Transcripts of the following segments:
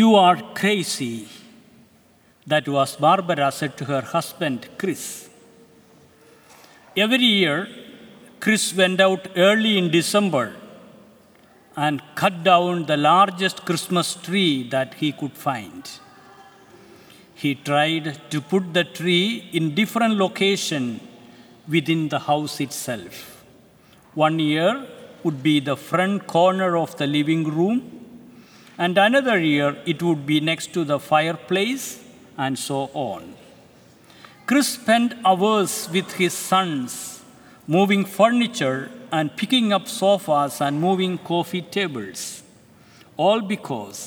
"You are crazy." That was Barbara said to her husband, Chris. Every year, Chris went out early in December and cut down the largest Christmas tree that he could find. He tried to put the tree in different locations within the house itself. One year would be the front corner of the living room, and another year it would be next to the fireplace, and so on. Chris spent hours with his sons, moving furniture and picking up sofas and moving coffee tables, all because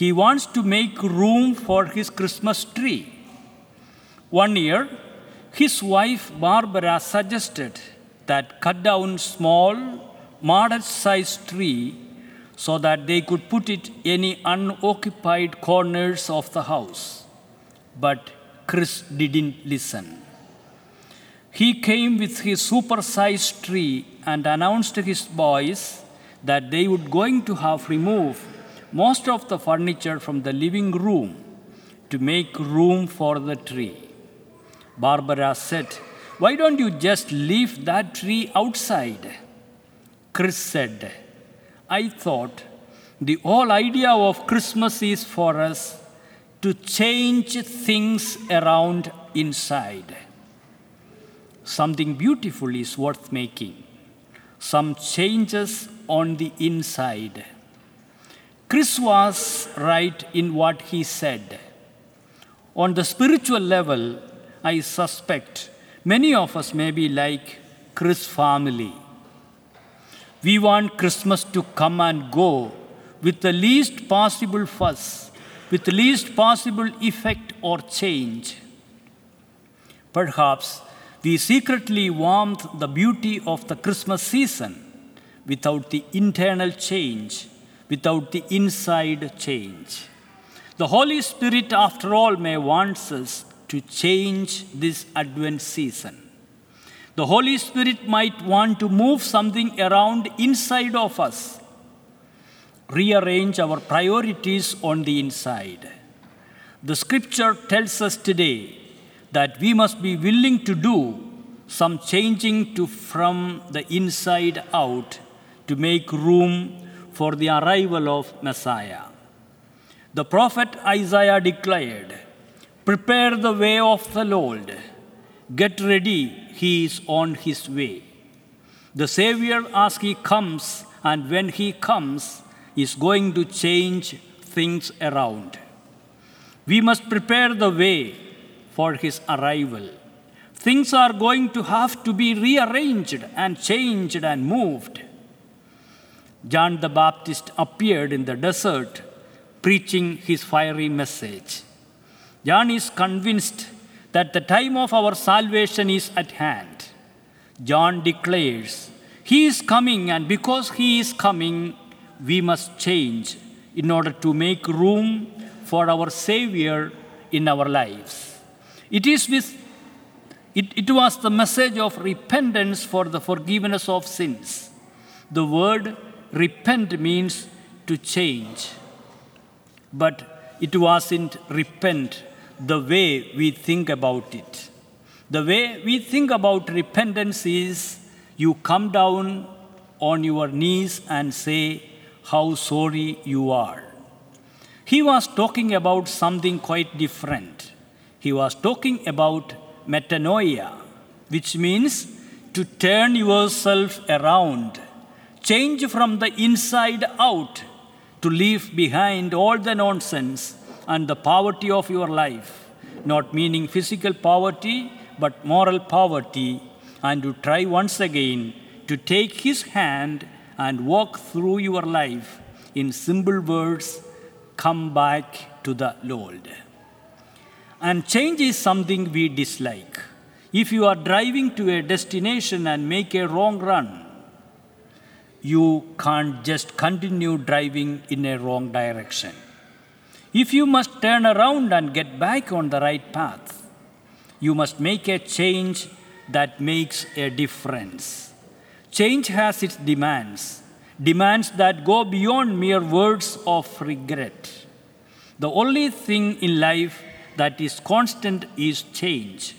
he wants to make room for his Christmas tree. One year, his wife Barbara suggested that cut down small, moderate-sized tree so that they could put it in any unoccupied corners of the house. But Chris didn't listen. He came with his supersized tree and announced to his boys that they were going to have removed most of the furniture from the living room to make room for the tree. Barbara said, "Why don't you just leave that tree outside?" Chris said, "I thought the whole idea of Christmas is for us to change things around inside." Something beautiful is worth making. Some changes on the inside. Chris was right in what he said. On the spiritual level, I suspect many of us may be like Chris' family. We want Christmas to come and go with the least possible fuss, with the least possible effect or change. Perhaps we secretly warmed the beauty of the Christmas season without the internal change, without the inside change. The Holy Spirit, after all, may want us to change this Advent season. The Holy Spirit might want to move something around inside of us, rearrange our priorities on the inside. The Scripture tells us today that we must be willing to do some changing from the inside out to make room for the arrival of Messiah. The prophet Isaiah declared, "Prepare the way of the Lord. Get ready, he is on his way." The Savior, as he comes and when he comes, is going to change things around. We must prepare the way for his arrival. Things are going to have to be rearranged and changed and moved. John the Baptist appeared in the desert, preaching his fiery message. John is convinced that the time of our salvation is at hand. John declares, "He is coming, and because he is coming, we must change in order to make room for our Savior in our lives." It was the message of repentance for the forgiveness of sins. The word repent means to change. But it wasn't repent the way we think about it. The way we think about repentance is you come down on your knees and say how sorry you are. He was talking about something quite different. He was talking about metanoia, which means to turn yourself around. Change from the inside out, to leave behind all the nonsense and the poverty of your life, not meaning physical poverty, but moral poverty, and to try once again to take his hand and walk through your life in simple words, come back to the Lord. And change is something we dislike. If you are driving to a destination and make a wrong run, you can't just continue driving in a wrong direction. If you must turn around and get back on the right path, you must make a change that makes a difference. Change has its demands, demands that go beyond mere words of regret. The only thing in life that is constant is change.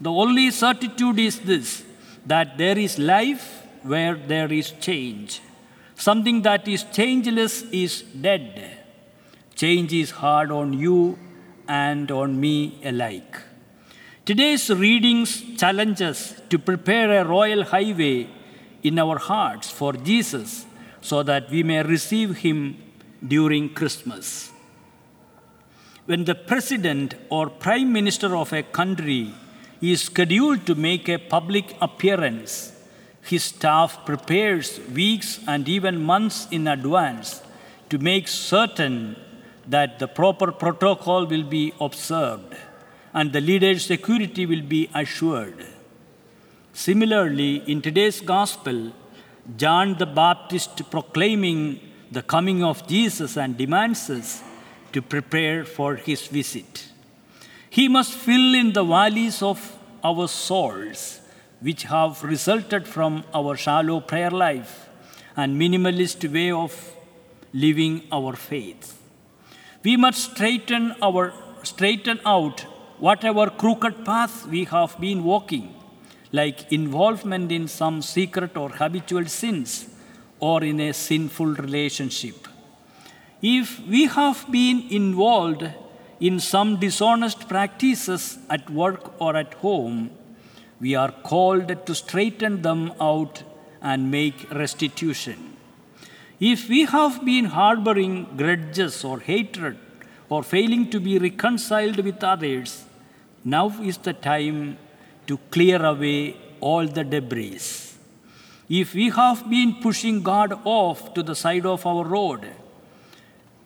The only certitude is this, that there is life where there is change. Something that is changeless is dead. Change is hard on you and on me alike. Today's readings challenge us to prepare a royal highway in our hearts for Jesus so that we may receive him during Christmas. When the president or prime minister of a country is scheduled to make a public appearance, his staff prepares weeks and even months in advance to make certain that the proper protocol will be observed and the leader's security will be assured. Similarly, in today's gospel, John the Baptist proclaiming the coming of Jesus and demands us to prepare for his visit. He must fill in the valleys of our souls, which have resulted from our shallow prayer life and minimalist way of living our faith. We must straighten out whatever crooked path we have been walking, like involvement in some secret or habitual sins or in a sinful relationship. If we have been involved in some dishonest practices at work or at home, we are called to straighten them out and make restitution. If we have been harboring grudges or hatred or failing to be reconciled with others, now is the time to clear away all the debris. If we have been pushing God off to the side of our road,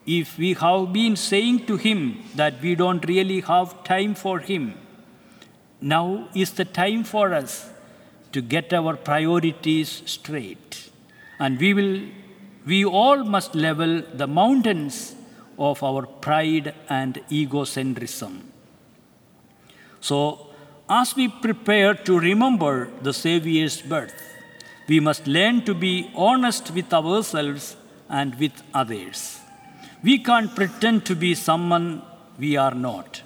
if we have been saying to him that we don't really have time for him, now is the time for us to get our priorities straight. And we all must level the mountains of our pride and egocentrism. So, as we prepare to remember the Savior's birth, we must learn to be honest with ourselves and with others. We can't pretend to be someone we are not.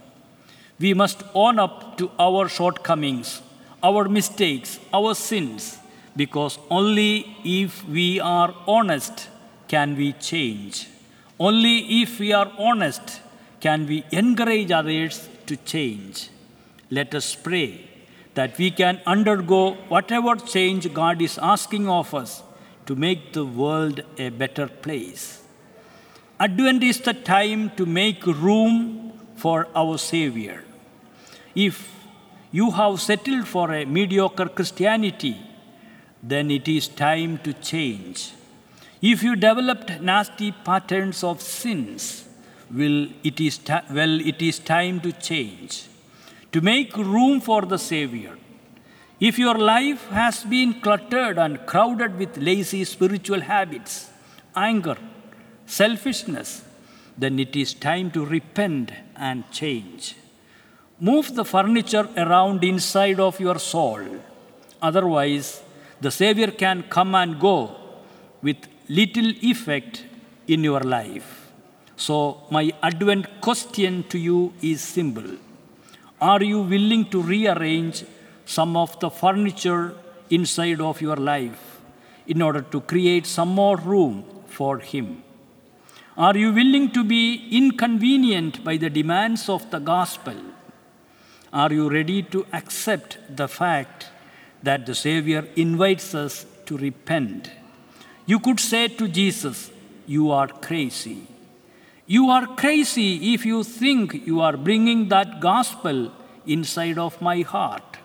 We must own up to our shortcomings, our mistakes, our sins, because only if we are honest can we change. Only if we are honest can we encourage others to change. Let us pray that we can undergo whatever change God is asking of us to make the world a better place. Advent is the time to make room for our Savior. If you have settled for a mediocre Christianity, then it is time to change. If you developed nasty patterns of sins, it is time to change, to make room for the Savior. If your life has been cluttered and crowded with lazy spiritual habits, anger, selfishness, then it is time to repent and change. Move the furniture around inside of your soul. Otherwise, the Savior can come and go with little effect in your life. So, my Advent question to you is simple. Are you willing to rearrange some of the furniture inside of your life in order to create some more room for him? Are you willing to be inconvenienced by the demands of the gospel? Are you ready to accept the fact that the Savior invites us to repent? You could say to Jesus, "You are crazy. You are crazy if you think you are bringing that gospel inside of my heart."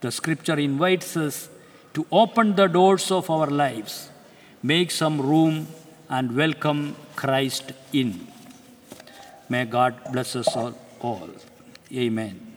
The scripture invites us to open the doors of our lives, make some room, and welcome Christ in. May God bless us all. Amen.